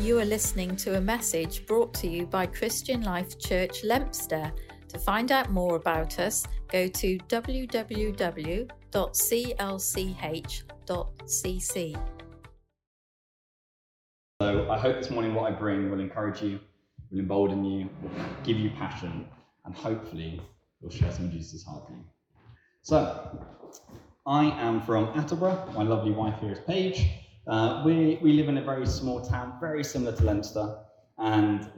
You are listening to a message brought to you by Christian Life Church, Leominster. To find out more about us, go to www.clch.cc. So I hope this morning what I bring will encourage you, will embolden you, will give you passion, and hopefully will share some of Jesus' heart for you. So, I am from Attleborough. My lovely wife here is Paige. We live in a very small town, very similar to Leominster, and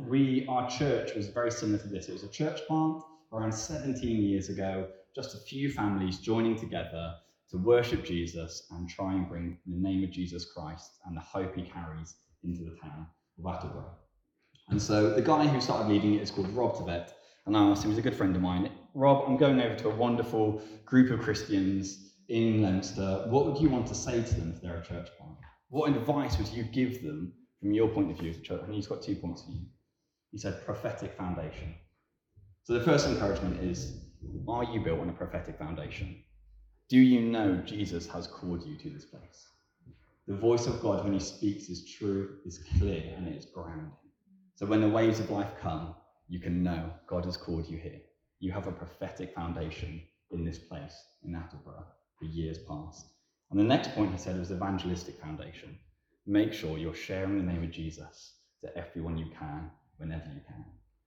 our church was very similar to this. It was a church plant around 17 years ago, just a few families joining together to worship Jesus and try and bring the name of Jesus Christ and the hope he carries into the town of Attleborough. And so the guy who started leading it is called Rob Tavett, and I asked him, he's a good friend of mine, Rob, I'm going over to a wonderful group of Christians in Leominster. What would you want to say to them if they're a church plant? What advice would you give them from your point of view as a church? And he's got 2 points for you. He said, prophetic foundation. So the first encouragement is, are you built on a prophetic foundation? Do you know Jesus has called you to this place? The voice of God, when he speaks, is true, is clear, and it is grounding. So when the waves of life come, you can know God has called you here. You have a prophetic foundation in this place, in Attleborough, for years past. And the next point he said was evangelistic foundation. Make sure you're sharing the name of Jesus to everyone you can, whenever you can.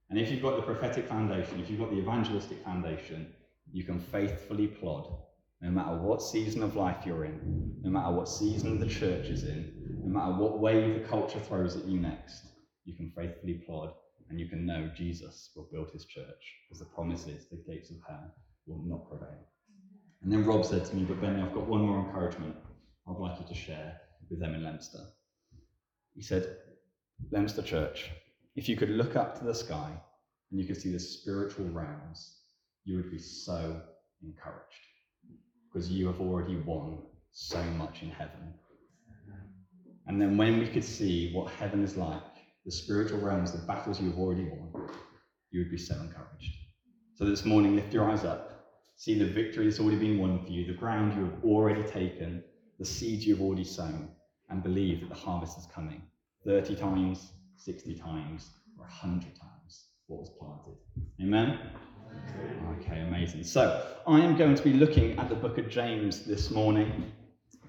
And if you've got the prophetic foundation, if you've got the evangelistic foundation, you can faithfully plod, no matter what season of life you're in, no matter what season the church is in, no matter what way the culture throws at you next, you can faithfully plod, and you can know Jesus will build his church, because the promise is the gates of hell will not prevail. And then Rob said to me, but Benny, I've got one more encouragement I'd like you to share with them in Leominster. He said, Leominster Church, if you could look up to the sky and you could see the spiritual realms, you would be so encouraged, because you have already won so much in heaven. And then when we could see what heaven is like, the spiritual realms, the battles you've already won, you would be so encouraged. So this morning, lift your eyes up. See the victory that's already been won for you, the ground you have already taken, the seeds you've already sown, and believe that the harvest is coming. 30 times, 60 times, or 100 times what was planted. Amen? Okay, amazing. So I am going to be looking at the book of James this morning.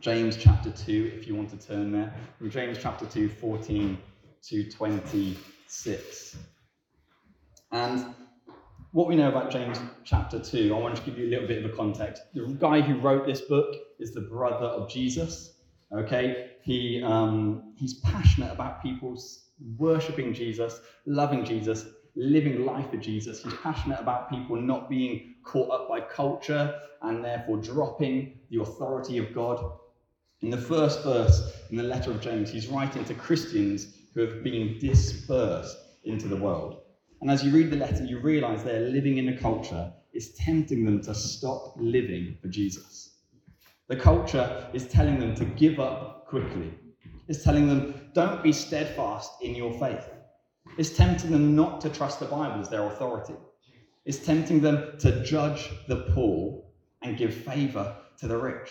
James chapter 2, if you want to turn there. From James chapter 2, 14 to 26. And what we know about James chapter 2, I want to give you a little bit of a context. The guy who wrote this book is the brother of Jesus, okay? He's passionate about people worshipping Jesus, loving Jesus, living life for Jesus. He's passionate about people not being caught up by culture and therefore dropping the authority of God. In the first verse in the letter of James, he's writing to Christians who have been dispersed into the world. And as you read the letter, you realize they're living in a culture. It's tempting them to stop living for Jesus. The culture is telling them to give up quickly. It's telling them, don't be steadfast in your faith. It's tempting them not to trust the Bible as their authority. It's tempting them to judge the poor and give favor to the rich.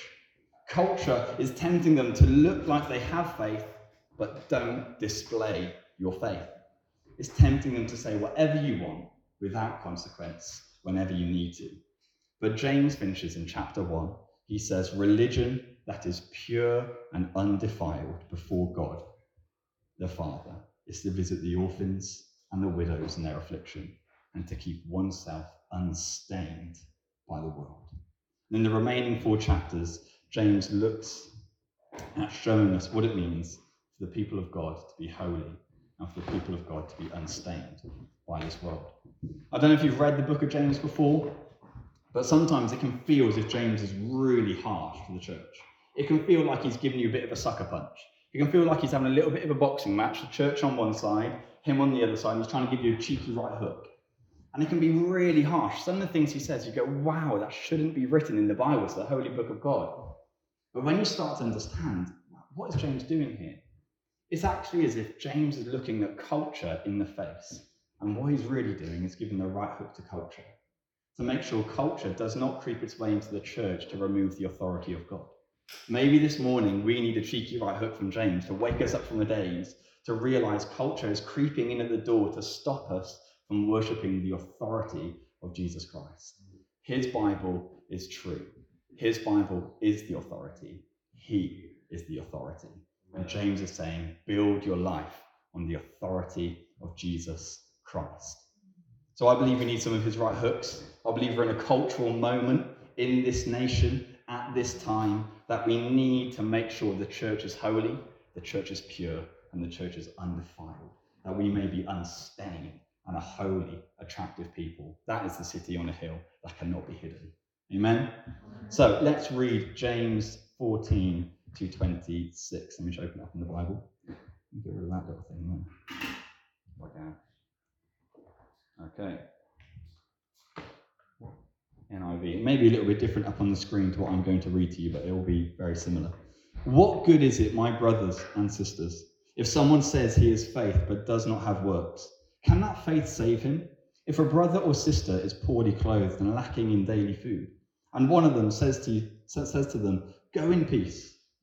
Culture is tempting them to look like they have faith, but don't display your faith. It's tempting them to say whatever you want without consequence whenever you need to. But James finishes in chapter 1. He says, religion that is pure and undefiled before God, the Father, is to visit the orphans and the widows in their affliction and to keep oneself unstained by the world. And in the remaining 4 chapters, James looks at showing us what it means for the people of God to be holy and for the people of God to be unstained by this world. I don't know if you've read the book of James before, but sometimes it can feel as if James is really harsh for the church. It can feel like he's giving you a bit of a sucker punch. It can feel like he's having a little bit of a boxing match, the church on one side, him on the other side, and he's trying to give you a cheeky right hook. And it can be really harsh. Some of the things he says, you go, wow, that shouldn't be written in the Bible, it's the holy book of God. But when you start to understand, what is James doing here? It's actually as if James is looking at culture in the face, and what he's really doing is giving the right hook to culture, to make sure culture does not creep its way into the church to remove the authority of God. Maybe this morning we need a cheeky right hook from James to wake us up from the daze, to realize culture is creeping in at the door to stop us from worshiping the authority of Jesus Christ. His Bible is true. His Bible is the authority. He is the authority. And James is saying, build your life on the authority of Jesus Christ. So I believe we need some of his right hooks. I believe we're in a cultural moment in this nation at this time that we need to make sure the church is holy, the church is pure, and the church is undefiled, that we may be unstained and a holy, attractive people. That is the city on a hill that cannot be hidden. Amen? So let's read James 14 to 26. Let me just open it up in the Bible. Let me get rid of that little thing there. Right down. Okay. NIV. It may be a little bit different up on the screen to what I'm going to read to you, but it will be very similar. What good is it, my brothers and sisters, if someone says he has faith but does not have works? Can that faith save him? If a brother or sister is poorly clothed and lacking in daily food, and one of them says to them, go in peace,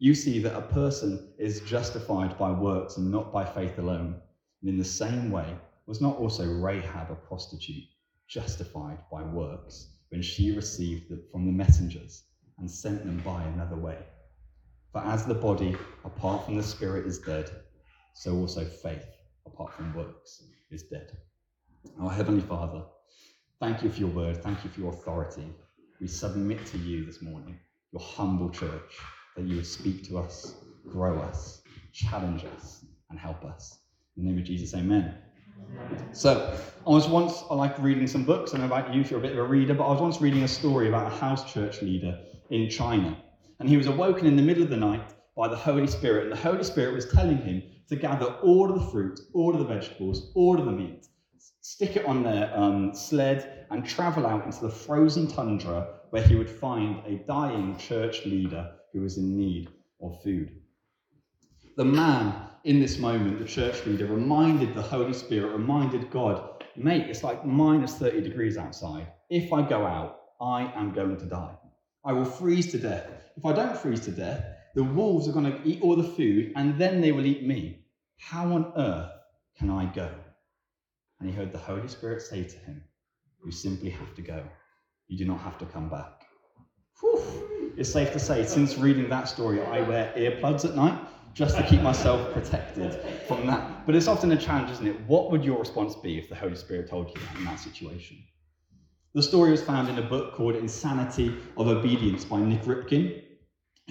You see that a person is justified by works and not by faith alone. And in the same way, was not also Rahab, a prostitute, justified by works when she received from the messengers and sent them by another way? For as the body, apart from the spirit, is dead, so also faith, apart from works, is dead. Our Heavenly Father, thank you for your word. Thank you for your authority. We submit to you this morning, your humble church, that you would speak to us, grow us, challenge us, and help us. In the name of Jesus, amen. So, I like reading some books. I don't know about you if you're a bit of a reader, but I was once reading a story about a house church leader in China. And he was awoken in the middle of the night by the Holy Spirit. And the Holy Spirit was telling him to gather all of the fruit, all of the vegetables, all of the meat, stick it on their sled and travel out into the frozen tundra where he would find a dying church leader who was in need of food. The man in this moment, the church leader, reminded the Holy Spirit, reminded God, mate, it's like minus 30 degrees outside. If I go out, I am going to die. I will freeze to death. If I don't freeze to death, the wolves are going to eat all the food and then they will eat me. How on earth can I go? And he heard the Holy Spirit say to him, you simply have to go. You do not have to come back. Whew. It's safe to say, since reading that story, I wear earplugs at night just to keep myself protected from that. But it's often a challenge, isn't it? What would your response be if the Holy Spirit told you that in that situation? The story was found in a book called Insanity of Obedience by Nick Ripkin,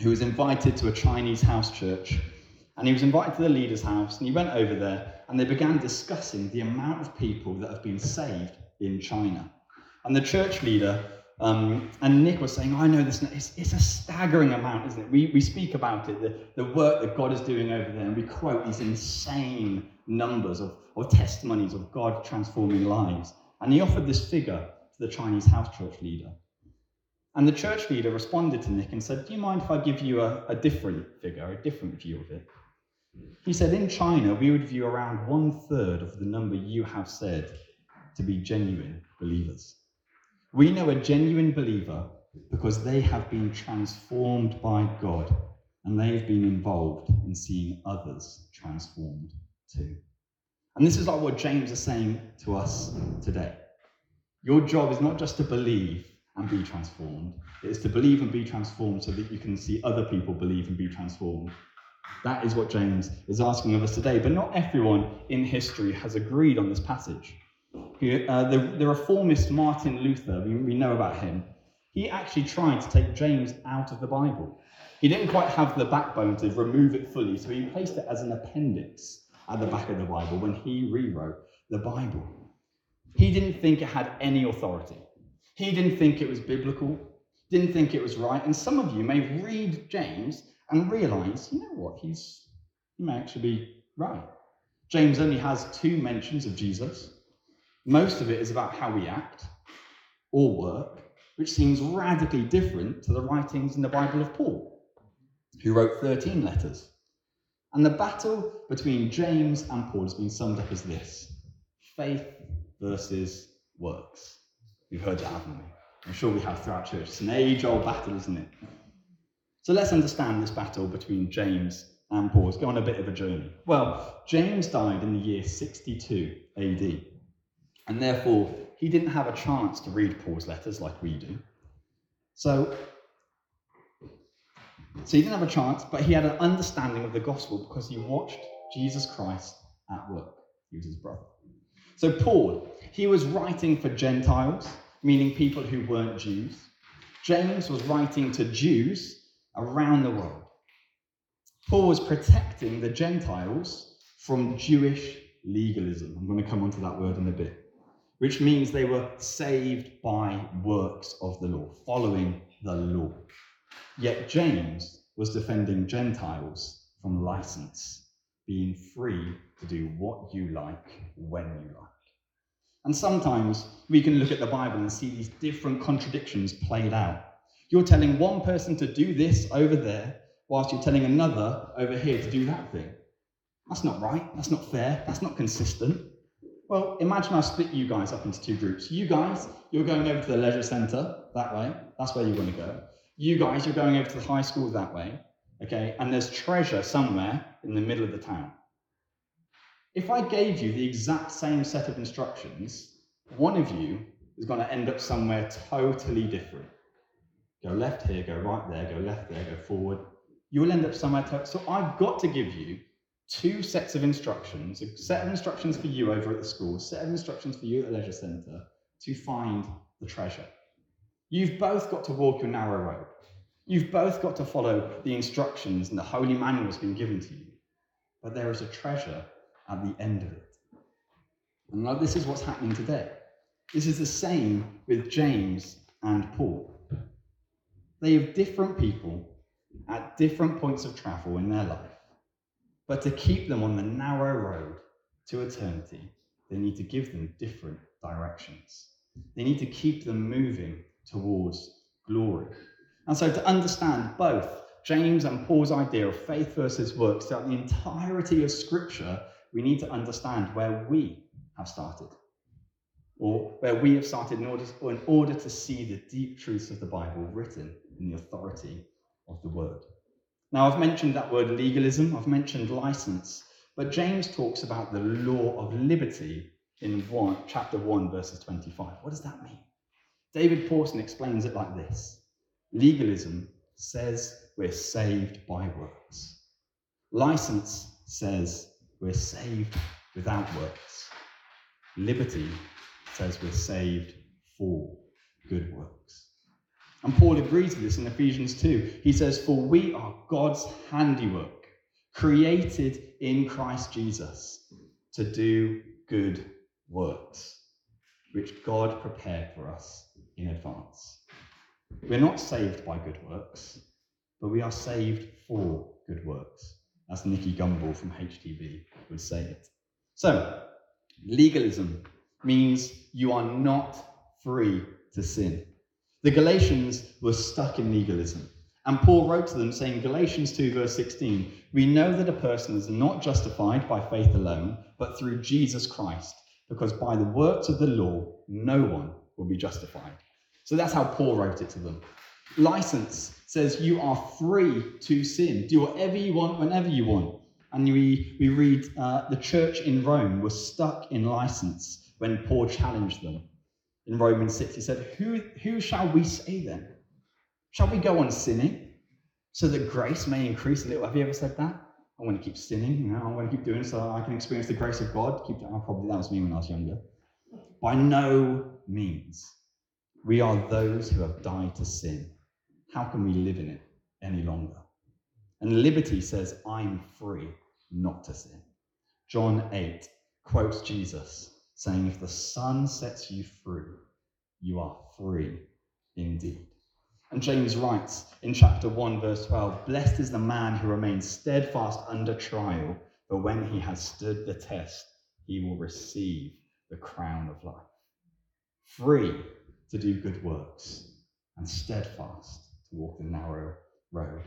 who was invited to a Chinese house church. And he was invited to the leader's house, and he went over there, and they began discussing the amount of people that have been saved in China. And the church leader, and Nick was saying, I know this, it's a staggering amount, isn't it? We speak about it, the work that God is doing over there, and we quote these insane numbers of testimonies of God transforming lives. And he offered this figure to the Chinese house church leader. And the church leader responded to Nick and said, do you mind if I give you a different figure, a different view of it? He said, in China, we would view around 1/3 of the number you have said to be genuine believers. We know a genuine believer because they have been transformed by God and they've been involved in seeing others transformed too. And this is like what James is saying to us today. Your job is not just to believe and be transformed. It is to believe and be transformed so that you can see other people believe and be transformed. That is what James is asking of us today, but not everyone in history has agreed on this passage. The reformist Martin Luther, we know about him, He actually tried to take James out of the Bible. He didn't quite have the backbone to remove it fully, so he placed it as an appendix at the back of the Bible when he rewrote the Bible. He didn't think it had any authority. He didn't think it was biblical, didn't think it was right. And some of you may read James and realize, you know what, he may actually be right. James only has two mentions of Jesus. Most of it is about how we act or work, which seems radically different to the writings in the Bible of Paul, who wrote 13 letters. And the battle between James and Paul has been summed up as this: faith versus works. We've heard that, haven't we? I'm sure we have throughout church. It's an age-old battle, isn't it? So let's understand this battle between James and Paul. Let's go on a bit of a journey. Well, James died in the year 62 AD, and therefore he didn't have a chance to read Paul's letters like we do. So he didn't have a chance, but he had an understanding of the gospel because he watched Jesus Christ at work. He was his brother. So Paul, he was writing for Gentiles, meaning people who weren't Jews. James was writing to Jews around the world. Paul was protecting the Gentiles from Jewish legalism. I'm going to come onto that word in a bit, which means they were saved by works of the law, following the law. Yet James was defending Gentiles from license, being free to do what you like, when you like. And sometimes we can look at the Bible and see these different contradictions played out. You're telling one person to do this over there, whilst you're telling another over here to do that thing. That's not right, that's not fair, that's not consistent. Well, imagine I split you guys up into two groups. You guys, you're going over to the leisure centre that way, that's where you want to go. You guys, you're going over to the high school that way, okay? And there's treasure somewhere in the middle of the town. If I gave you the exact same set of instructions, one of you is going to end up somewhere totally different. Go left here, go right there, go left there, go forward. You will end up somewhere so I've got to give you two sets of instructions, a set of instructions for you over at the school, a set of instructions for you at the leisure centre to find the treasure. You've both got to walk your narrow road. You've both got to follow the instructions and the holy manual has been given to you. But there is a treasure at the end of it. And now this is what's happening today. This is the same with James and Paul. They have different people at different points of travel in their life. But to keep them on the narrow road to eternity, they need to give them different directions. They need to keep them moving towards glory. And so to understand both James and Paul's idea of faith versus works throughout the entirety of Scripture, we need to understand where we have started, or where we have started in order to see the deep truths of the Bible written in the authority of the Word. Now, I've mentioned that word legalism, I've mentioned license, but James talks about the law of liberty in chapter 1, verses 25. What does that mean? David Pawson explains it like this. Legalism says we're saved by works. License says we're saved without works. Liberty says we're saved for good works. And Paul agrees with this in Ephesians 2. He says, for we are God's handiwork, created in Christ Jesus to do good works, which God prepared for us in advance. We're not saved by good works, but we are saved for good works, as Nicky Gumbel from HTB would say it. So, legalism means you are not free to sin. The Galatians were stuck in legalism, and Paul wrote to them saying, Galatians 2 verse 16, we know that a person is not justified by faith alone, but through Jesus Christ, because by the works of the law, no one will be justified. So that's how Paul wrote it to them. License says you are free to sin, do whatever you want, whenever you want. And we read the church in Rome was stuck in license when Paul challenged them. In Romans 6, he said, who shall we say then? Shall we go on sinning so that grace may increase a little? Have you ever said that? I want to keep sinning, you know, I want to keep doing it so I can experience the grace of God. Probably that was me when I was younger. By no means. We are those who have died to sin. How can we live in it any longer? And liberty says, I'm free not to sin. John 8 quotes Jesus saying, if the Son sets you free, you are free indeed. And James writes in chapter 1, verse 12, blessed is the man who remains steadfast under trial, but when he has stood the test, he will receive the crown of life. Free to do good works and steadfast to walk the narrow road.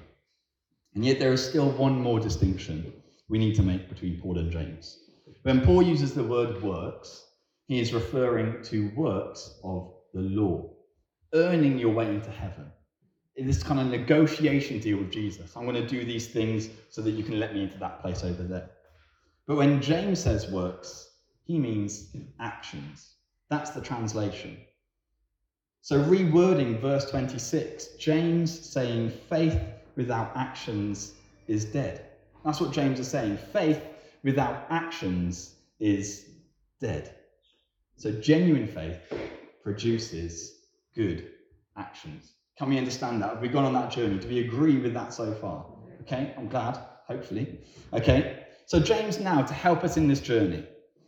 And yet there is still one more distinction we need to make between Paul and James. When Paul uses the word works, he is referring to works of the law, earning your way into heaven. In this kind of negotiation deal with Jesus, I'm going to do these things so that you can let me into that place over there. But when James says works, he means actions. That's the translation. So rewording verse 26, James saying faith without actions is dead. That's what James is saying. Faith without actions is dead. So genuine faith produces good actions. Can we understand that? Have we gone on that journey? Do we agree with that so far? Okay, I'm glad, hopefully. Okay, so James now, to help us in this journey,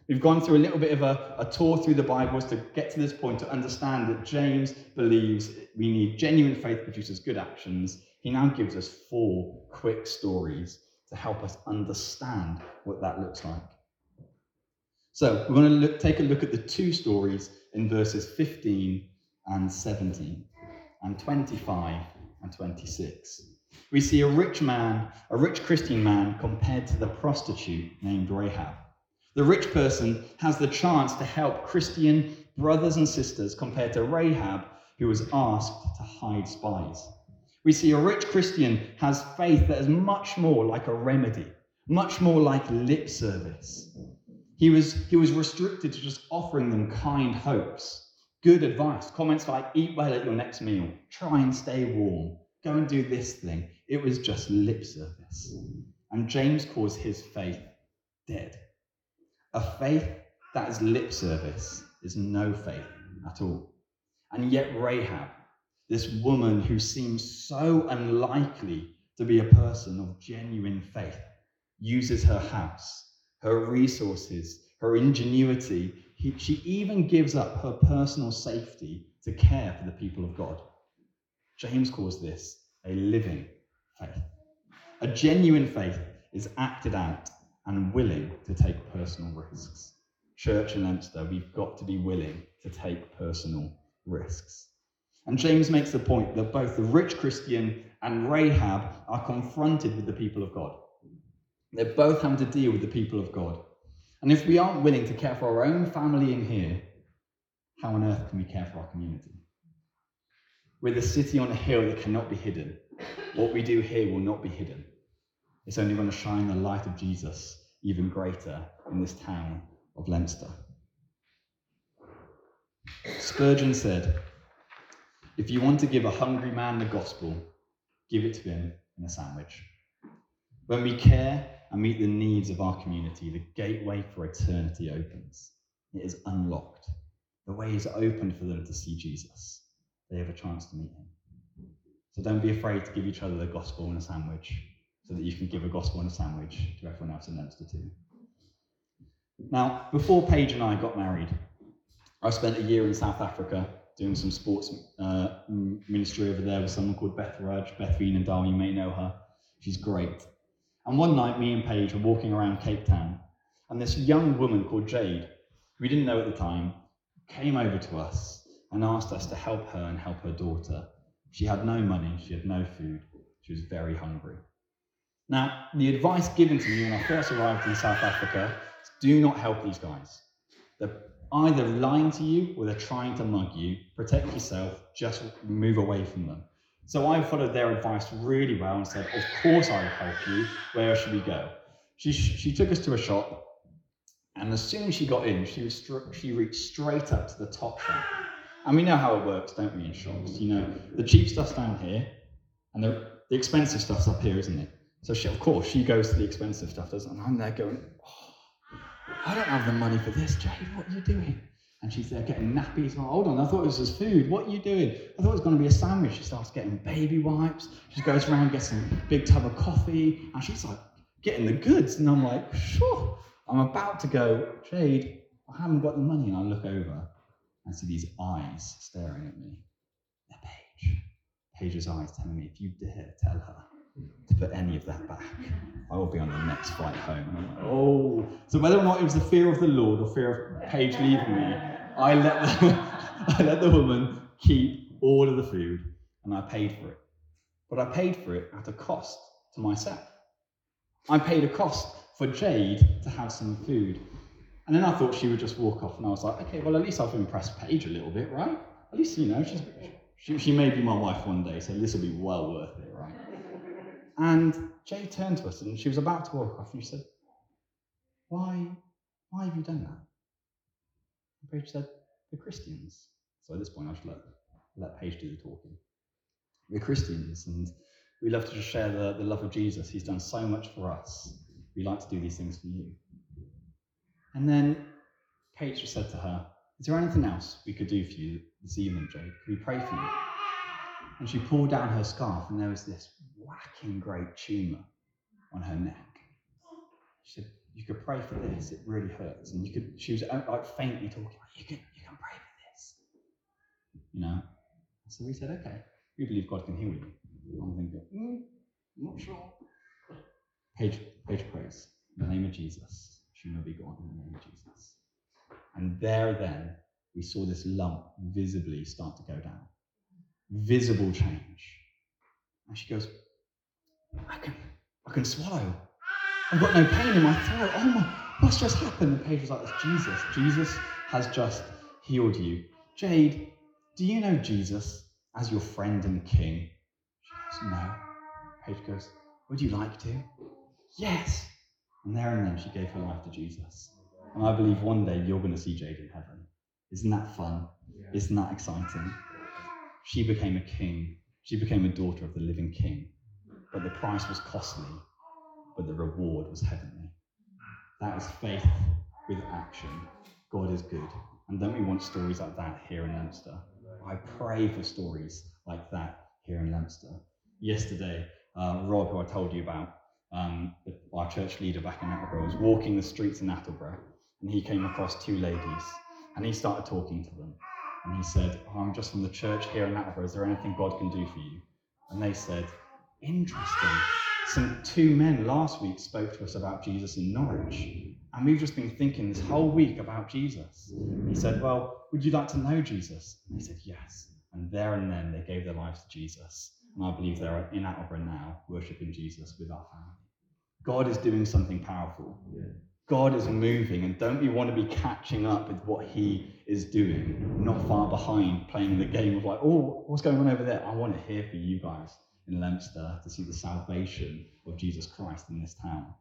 we've gone through a little bit of a tour through the Bible to get to this point, to understand that James believes we need genuine faith produces good actions. He now gives us 4 quick stories to help us understand what that looks like. So we're going to take a look at the 2 stories in verses 15 and 17 and 25 and 26. We see a rich Christian man compared to the prostitute named Rahab. The rich person has the chance to help Christian brothers and sisters compared to Rahab, who was asked to hide spies. We see a rich Christian has faith that is much more like a remedy, much more like lip service. He was restricted to just offering them kind hopes, good advice, comments like eat well at your next meal, try and stay warm, go and do this thing. It was just lip service. And James calls his faith dead. A faith that is lip service is no faith at all. And yet Rahab, this woman who seems so unlikely to be a person of genuine faith, uses her house, her resources, her ingenuity. She even gives up her personal safety to care for the people of God. James calls this a living faith. A genuine faith is acted out and willing to take personal risks. Church in Leominster, we've got to be willing to take personal risks. And James makes the point that both the rich Christian and Rahab are confronted with the people of God. They both have to deal with the people of God. And if we aren't willing to care for our own family in here, how on earth can we care for our community? We're the city on a hill that cannot be hidden. What we do here will not be hidden. It's only going to shine the light of Jesus even greater in this town of Leominster. Spurgeon said, if you want to give a hungry man the gospel, give it to him in a sandwich. When we care and meet the needs of our community, the gateway for eternity opens. It is unlocked. The way is open for them to see Jesus. They have a chance to meet him. So don't be afraid to give each other the gospel in a sandwich, so that you can give a gospel and a sandwich to everyone else in Leominster too. Now, before Paige and I got married, I spent a year in South Africa doing some sports ministry over there with someone called Beth Raj, Beth Veen, and Darby, you may know her. She's great. And one night, me and Paige were walking around Cape Town, and this young woman called Jade, who we didn't know at the time, came over to us and asked us to help her and help her daughter. She had no money, she had no food, she was very hungry. Now, the advice given to me when I first arrived in South Africa is do not help these guys. They're either lying to you or they're trying to mug you. Protect yourself, just move away from them. So I followed their advice really well and said, of course I'll help you, where should we go? She took us to a shop, and as soon as she got in, she reached straight up to the top shelf. And we know how it works, don't we, in shops? You know, the cheap stuff's down here and the expensive stuff's up here, isn't it? So she goes to the expensive stuff, doesn't she? And I'm there going, I don't have the money for this, Jade, what are you doing? And she's there getting nappies. Well, hold on, I thought it was just food. What are you doing? I thought it was going to be a sandwich. She starts getting baby wipes. She goes around, gets a big tub of coffee. And she's like, getting the goods. And I'm like, sure. I'm about to go, Jade, I haven't got the money. And I look over and see these eyes staring at me. They're Paige. Paige's eyes telling me, if you dare tell her to put any of that back, I will be on the next flight home. I'm like, oh. So whether or not it was the fear of the Lord or fear of Paige leaving me, I let the woman keep all of the food, and I paid for it. But I paid for it at a cost to myself. I paid a cost for Jade to have some food. And then I thought she would just walk off, and I was like, okay, well, at least I've impressed Paige a little bit, right? At least, you know, she may be my wife one day, so this will be well worth it, right? And Jade turned to us, and she was about to walk off, and she said, why have you done that? And Paige said, we're Christians. So at this point, I should let Paige do the talking. We're Christians, and we love to just share the love of Jesus. He's done so much for us. We like to do these things for you. And then Paige just said to her, is there anything else we could do for you this evening, Jade? Could we pray for you? And she pulled down her scarf, and there was this whacking great tumour on her neck. She said, you could pray for this, it really hurts. And she was like faintly talking, you can pray for this. You know? So we said, okay, we believe God can heal you. I'm thinking, I'm not sure. Paige prays, in the name of Jesus, she will be gone in the name of Jesus. And then, we saw this lump visibly start to go down. Visible change. And she goes, I can swallow. I've got no pain in my throat. Oh my, what's just happened? And Paige was like, it's Jesus. Jesus has just healed you. Jade, do you know Jesus as your friend and king? She goes, no. Paige goes, would you like to? Yes. And there and then she gave her life to Jesus. And I believe one day you're going to see Jade in heaven. Isn't that fun? Yeah. Isn't that exciting? She became a king. She became a daughter of the living king. But the price was costly, but the reward was heavenly. That is faith with action. God is good. And don't we want stories like that here in Leominster? I pray for stories like that here in Leominster. Yesterday, Rob, who I told you about, our church leader back in Attleborough, was walking the streets in Attleborough, and he came across two ladies, and he started talking to them. And he said, I'm just from the church here in Attleborough. Is there anything God can do for you? And they said, interesting. Some two men last week spoke to us about Jesus in Norwich. And we've just been thinking this whole week about Jesus. And he said, well, would you like to know Jesus? And they said, yes. And there and then, they gave their lives to Jesus. And I believe they're in Attleborough now, worshipping Jesus with our family. God is doing something powerful. Yeah. God is moving, and don't we want to be catching up with what he is doing, not far behind, playing the game of like, oh, what's going on over there? I want to hear for you guys in Leominster to see the salvation of Jesus Christ in this town.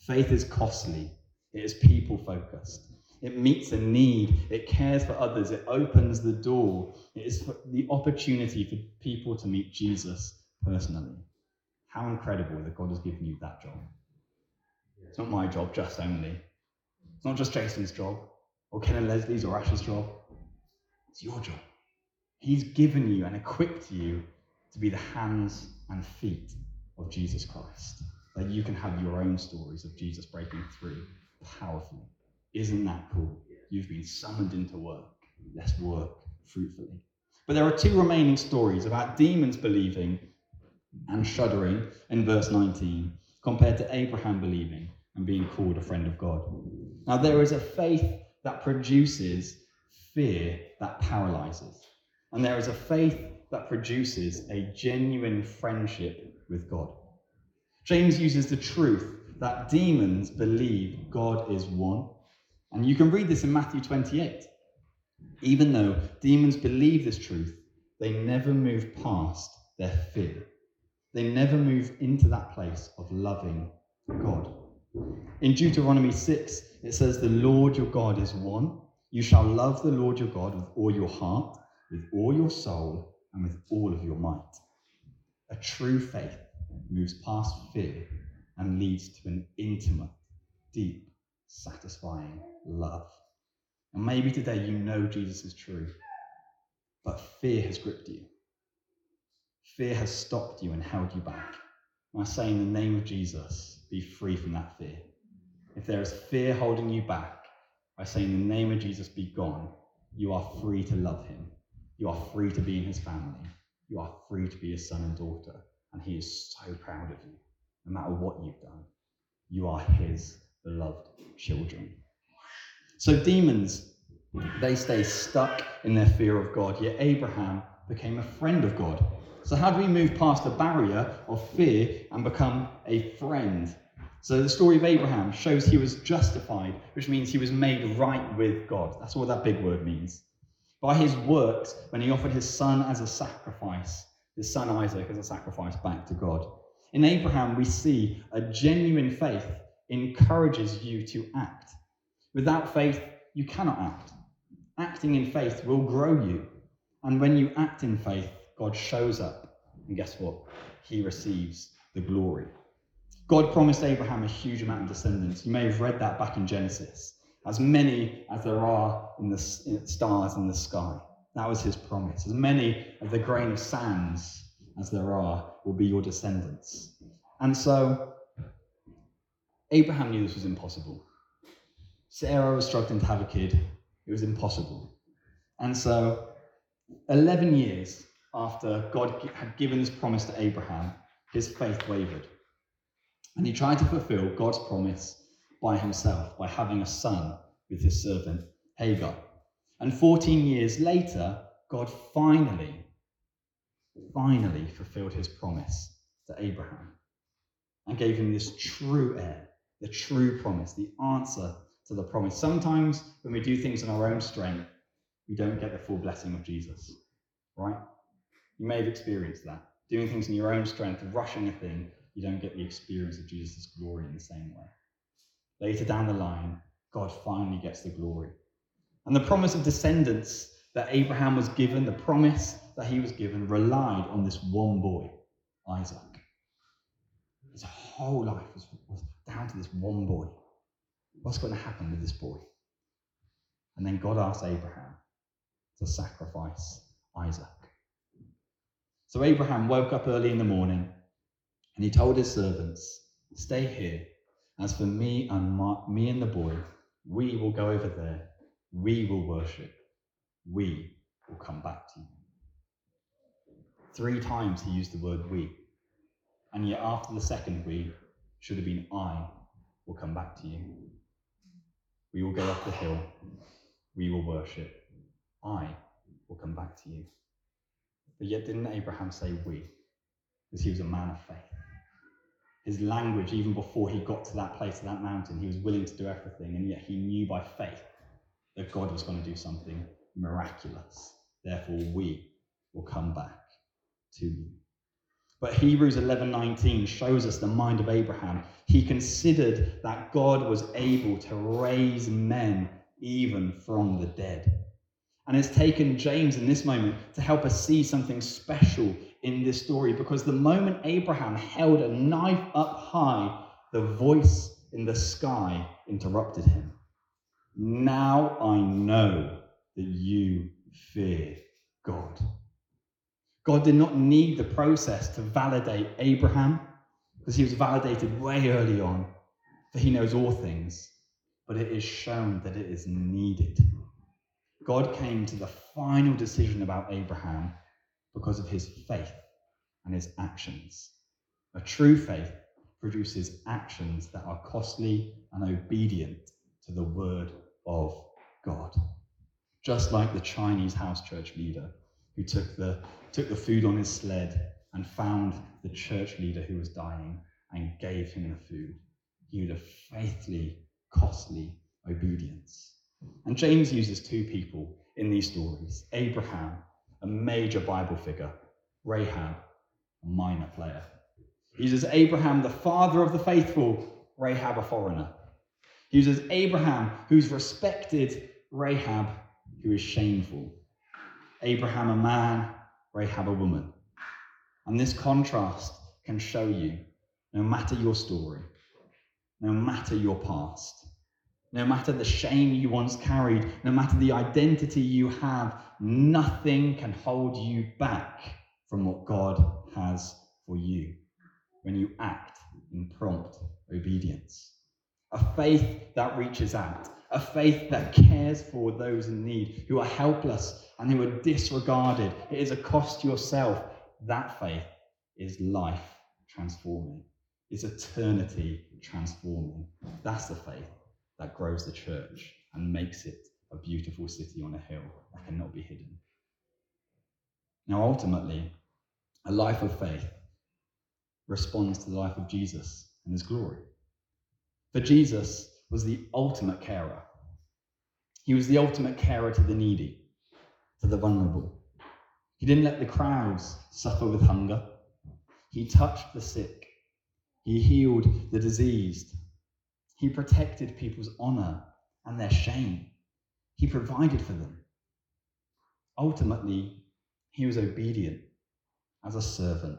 Faith is costly. It is people-focused. It meets a need. It cares for others. It opens the door. It is the opportunity for people to meet Jesus personally. How incredible that God has given you that job. It's not my job just only. It's not just Jason's job, or Ken and Leslie's or Ash's job. It's your job. He's given you and equipped you to be the hands and feet of Jesus Christ, that you can have your own stories of Jesus breaking through powerfully. Isn't that cool? You've been summoned into work. Let's work fruitfully. But there are two remaining stories about demons believing and shuddering in verse 19, compared to Abraham believing and being called a friend of God. Now, there is a faith that produces fear that paralyzes. And there is a faith that produces a genuine friendship with God. James uses the truth that demons believe God is one. And you can read this in Matthew 28. Even though demons believe this truth, they never move past their fear. They never move into that place of loving God. In Deuteronomy 6, it says, the Lord your God is one. You shall love the Lord your God with all your heart, with all your soul, and with all of your might. A true faith moves past fear and leads to an intimate, deep, satisfying love. And maybe today you know Jesus is true, but fear has gripped you. Fear has stopped you and held you back. And I say in the name of Jesus, be free from that fear. If there is fear holding you back, I say in the name of Jesus, be gone. You are free to love him. You are free to be in his family. You are free to be his son and daughter. And he is so proud of you. No matter what you've done, you are his beloved children. So demons, they stay stuck in their fear of God, yet Abraham became a friend of God. So how do we move past the barrier of fear and become a friend? So the story of Abraham shows he was justified, which means he was made right with God. That's what that big word means. By his works, when he offered his son as a sacrifice, his son Isaac as a sacrifice back to God. In Abraham, we see a genuine faith encourages you to act. Without faith, you cannot act. Acting in faith will grow you. And when you act in faith, God shows up. And guess what? He receives the glory. God promised Abraham a huge amount of descendants. You may have read that back in Genesis. As many as there are in the stars in the sky. That was his promise. As many of the grain of sands as there are will be your descendants. And so Abraham knew this was impossible. Sarah was struggling to have a kid. It was impossible. And so 11 years after God had given this promise to Abraham, his faith wavered. And he tried to fulfill God's promise by himself, by having a son with his servant Hagar. And 14 years later, God finally fulfilled his promise to Abraham and gave him this true heir, the true promise, the answer to the promise. Sometimes when we do things in our own strength, we don't get the full blessing of Jesus, right? You may have experienced that. Doing things in your own strength, rushing a thing, you don't get the experience of Jesus' glory in the same way. Later down the line, God finally gets the glory. And the promise of descendants that Abraham was given, the promise that he was given, relied on this one boy, Isaac. His whole life was down to this one boy. What's going to happen with this boy? And then God asked Abraham to sacrifice Isaac. So Abraham woke up early in the morning and he told his servants, "Stay here. As for me and the boy, we will go over there. We will worship. We will come back to you." 3 times he used the word "we." And yet after the second "we," should have been "I will come back to you. We will go up the hill. We will worship. I will come back to you." But yet didn't Abraham say "we"? Because he was a man of faith. His language, even before he got to that place, to that mountain, he was willing to do everything. And yet he knew by faith that God was going to do something miraculous. Therefore, we will come back to you. But Hebrews 11:19 shows us the mind of Abraham. He considered that God was able to raise men even from the dead. And it's taken James in this moment to help us see something special in this story, because the moment Abraham held a knife up high, the voice in the sky interrupted him. "Now I know that you fear God." God did not need the process to validate Abraham, because he was validated way early on, for he knows all things, but it is shown that it is needed. God came to the final decision about Abraham because of his faith and his actions. A true faith produces actions that are costly and obedient to the word of God. Just like the Chinese house church leader who took the food on his sled and found the church leader who was dying and gave him the food. He would have faithfully, costly obedience. And James uses 2 people in these stories: Abraham, a major Bible figure; Rahab, a minor player. He uses Abraham, the father of the faithful; Rahab, a foreigner. He uses Abraham, who's respected; Rahab, who is shameful. Abraham, a man; Rahab, a woman. And this contrast can show you, no matter your story, no matter your past, No matter the shame you once carried, no matter the identity you have, nothing can hold you back from what God has for you when you act in prompt obedience. A faith that reaches out, a faith that cares for those in need, who are helpless and who are disregarded. It is a cost to yourself. That faith is life transforming. It's eternity transforming. That's the faith that grows the church and makes it a beautiful city on a hill that cannot be hidden. Now, ultimately, a life of faith responds to the life of Jesus and his glory. For Jesus was the ultimate carer. He was the ultimate carer to the needy, to the vulnerable. He didn't let the crowds suffer with hunger. He touched the sick. He healed the diseased. He protected people's honor and their shame. He provided for them. Ultimately, he was obedient as a servant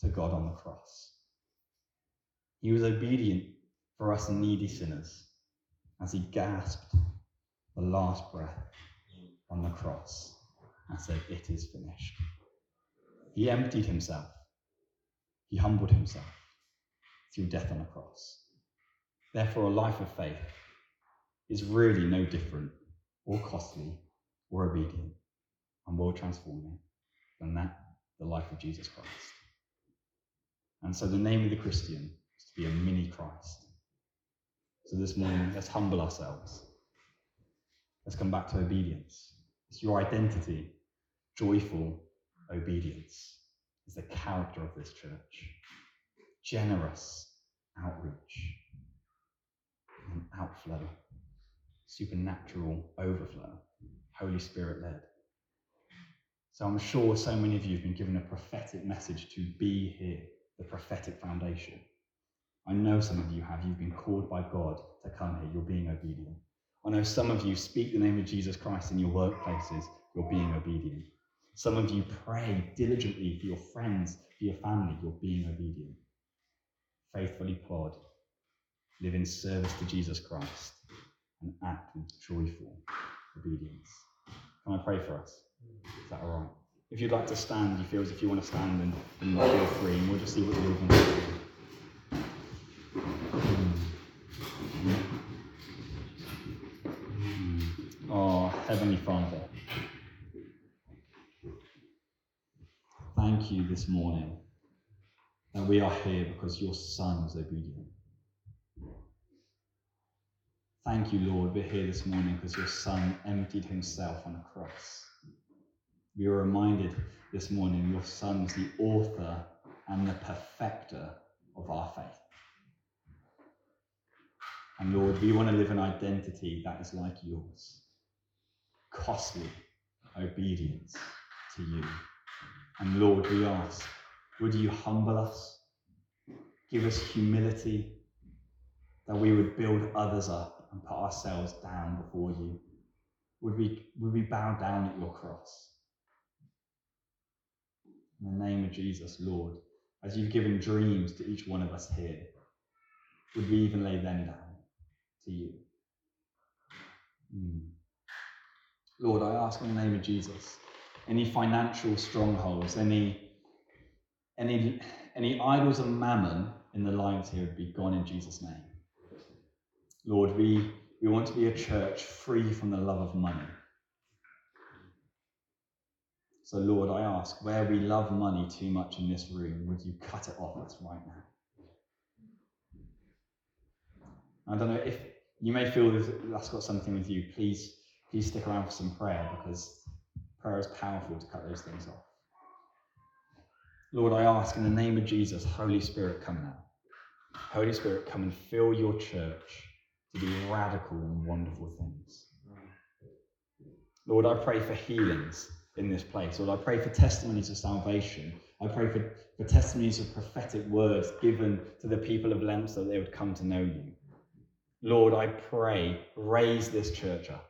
to God on the cross. He was obedient for us needy sinners as he gasped the last breath on the cross and said, "It is finished." He emptied himself. He humbled himself through death on the cross. Therefore, a life of faith is really no different or costly or obedient and world transforming than that, the life of Jesus Christ. And so the name of the Christian is to be a mini Christ. So this morning, let's humble ourselves. Let's come back to obedience. It's your identity, joyful obedience. It's the character of this church. Generous outreach. An outflow, supernatural overflow, Holy Spirit led. So I'm sure so many of you have been given a prophetic message to be here, the prophetic foundation. I know some of you have. You've been called by God to come here. You're being obedient. I know some of you speak the name of Jesus Christ in your workplaces. You're being obedient. Some of you pray diligently for your friends, for your family. You're being obedient. Faithfully plod. Live in service to Jesus Christ and act with joyful obedience. Can I pray for us? Is that all right? If you'd like to stand, you feel as if you want to stand, then feel free, and we'll just see what the Lord wants to do. Oh, Heavenly Father, thank you this morning that we are here because your Son was obedient. Thank you, Lord, we're here this morning because your Son emptied himself on a cross. We were reminded this morning your Son was the author and the perfecter of our faith. And Lord, we want to live an identity that is like yours. Costly obedience to you. And Lord, we ask, would you humble us? Give us humility, that we would build others up and put ourselves down before you. Would we bow down at your cross? In the name of Jesus, Lord, as you've given dreams to each one of us here, would we even lay them down to you? Lord, I ask in the name of Jesus, any financial strongholds, any idols of mammon in the lives here would be gone in Jesus' name. Lord, we want to be a church free from the love of money. So Lord, I ask, where we love money too much in this room, would you cut it off us right now? I don't know if you may feel that's got something with you. Please stick around for some prayer, because prayer is powerful to cut those things off. Lord, I ask in the name of Jesus, Holy Spirit, come now. Holy Spirit, come and fill your church to do radical and wonderful things. Lord, I pray for healings in this place. Lord, I pray for testimonies of salvation. I pray for testimonies of prophetic words given to the people of Leominster, that they would come to know you. Lord, I pray, raise this church up.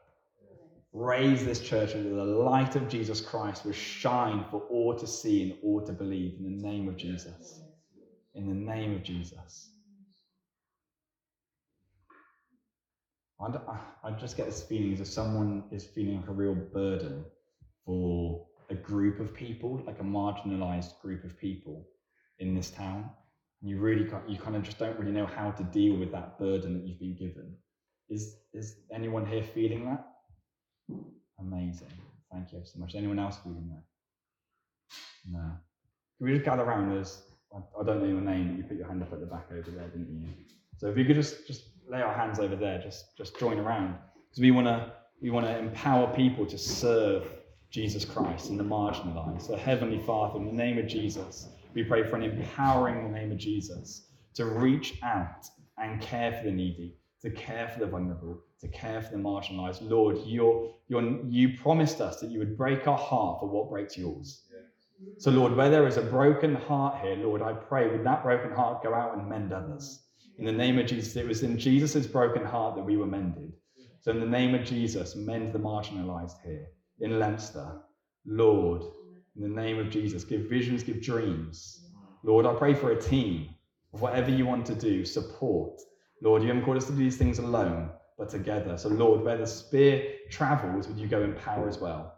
Raise this church until the light of Jesus Christ will shine for all to see and all to believe, in the name of Jesus. In the name of Jesus. I just get this feeling as if someone is feeling like a real burden for a group of people, like a marginalized group of people in this town. And you really can't, you kind of just don't really know how to deal with that burden that you've been given. Is anyone here feeling that? Amazing. Thank you so much. Anyone else feeling that? No. Can we just gather around us? I don't know your name, but you put your hand up at the back over there, didn't you? So if we could just lay our hands over there, just join around. Because we wanna empower people to serve Jesus Christ and the marginalized. So Heavenly Father, in the name of Jesus, we pray for an empowering in the name of Jesus to reach out and care for the needy, to care for the vulnerable, to care for the marginalized. Lord, you promised us that you would break our heart for what breaks yours. Yeah. So Lord, where there is a broken heart here, Lord, I pray, would that broken heart go out and mend others? In the name of Jesus, it was in Jesus' broken heart that we were mended. So in the name of Jesus, mend the marginalized here in Leominster. Lord, in the name of Jesus, give visions, give dreams. Lord, I pray for a team of whatever you want to do, support. Lord, you haven't called us to do these things alone, but together. So Lord, where the spear travels, would you go in power as well?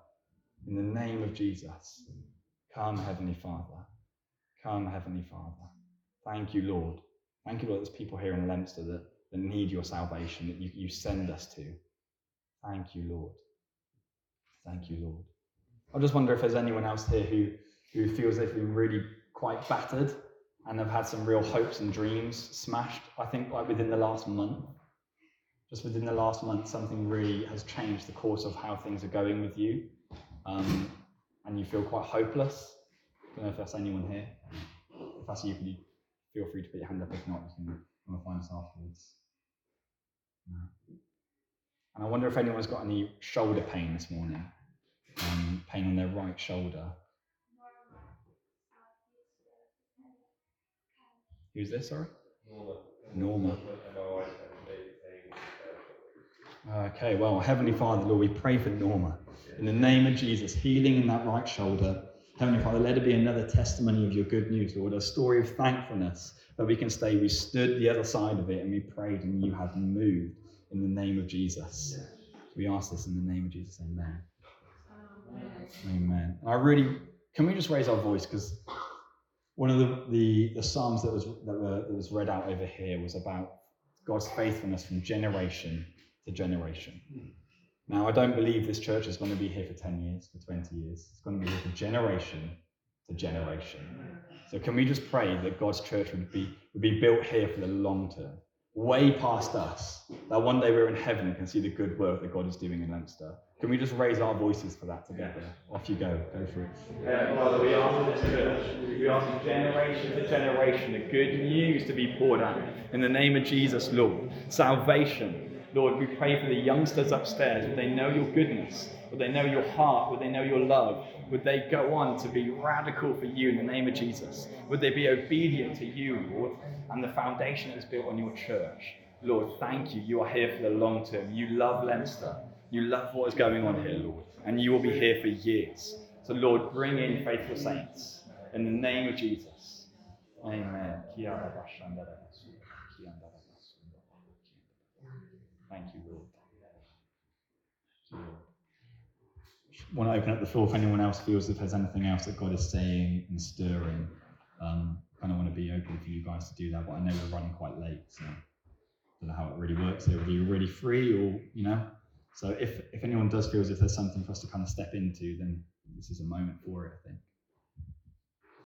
In the name of Jesus, come Heavenly Father. Come Heavenly Father. Thank you, Lord. Thank you, Lord, there's people here in Leominster that need your salvation, that you send us to. Thank you, Lord. Thank you, Lord. I just wonder if there's anyone else here who feels they've been really quite battered and have had some real hopes and dreams smashed. I think like within the last month, something really has changed the course of how things are going with you. And you feel quite hopeless. I don't know if that's anyone here. If that's you, can you feel free to put your hand up. If not, you can find us afterwards. No. And I wonder if anyone's got any shoulder pain this morning. Pain on their right shoulder. Who's this, sorry? Norma. Okay, well, Heavenly Father, Lord, we pray for Norma. In the name of Jesus, healing in that right shoulder. Heavenly Father, let it be another testimony of your good news, Lord, a story of thankfulness that we can say we stood the other side of it and we prayed and you have moved in the name of Jesus. We ask this in the name of Jesus, amen. Amen. I really, can we just raise our voice, because one of the psalms that was read out over here was about God's faithfulness from generation to generation. Now, I don't believe this church is going to be here for 10 years, for 20 years. It's going to be here from generation to generation. So can we just pray that God's church would be built here for the long term, way past us, that one day we're in heaven and can see the good work that God is doing in Leominster. Can we just raise our voices for that together? Off you go. Go for it. Father, we ask this church, we ask generation to generation, the good news to be poured out. In the name of Jesus, Lord, salvation. Lord, we pray for the youngsters upstairs. Would they know your goodness? Would they know your heart? Would they know your love? Would they go on to be radical for you in the name of Jesus? Would they be obedient to you, Lord, and the foundation that is built on your church? Lord, thank you. You are here for the long term. You love Leominster. You love what is going on here, Lord, and you will be here for years. So, Lord, bring in faithful saints in the name of Jesus. Amen. Thank you, Lord. I want to open up the floor if anyone else feels that there's anything else that God is saying and stirring. I kind of want to be open for you guys to do that, but I know we're running quite late, so I don't know how it really works here. Whether you're really free or, you know. So if anyone does feel as if there's something for us to kind of step into, then this is a moment for it, I think.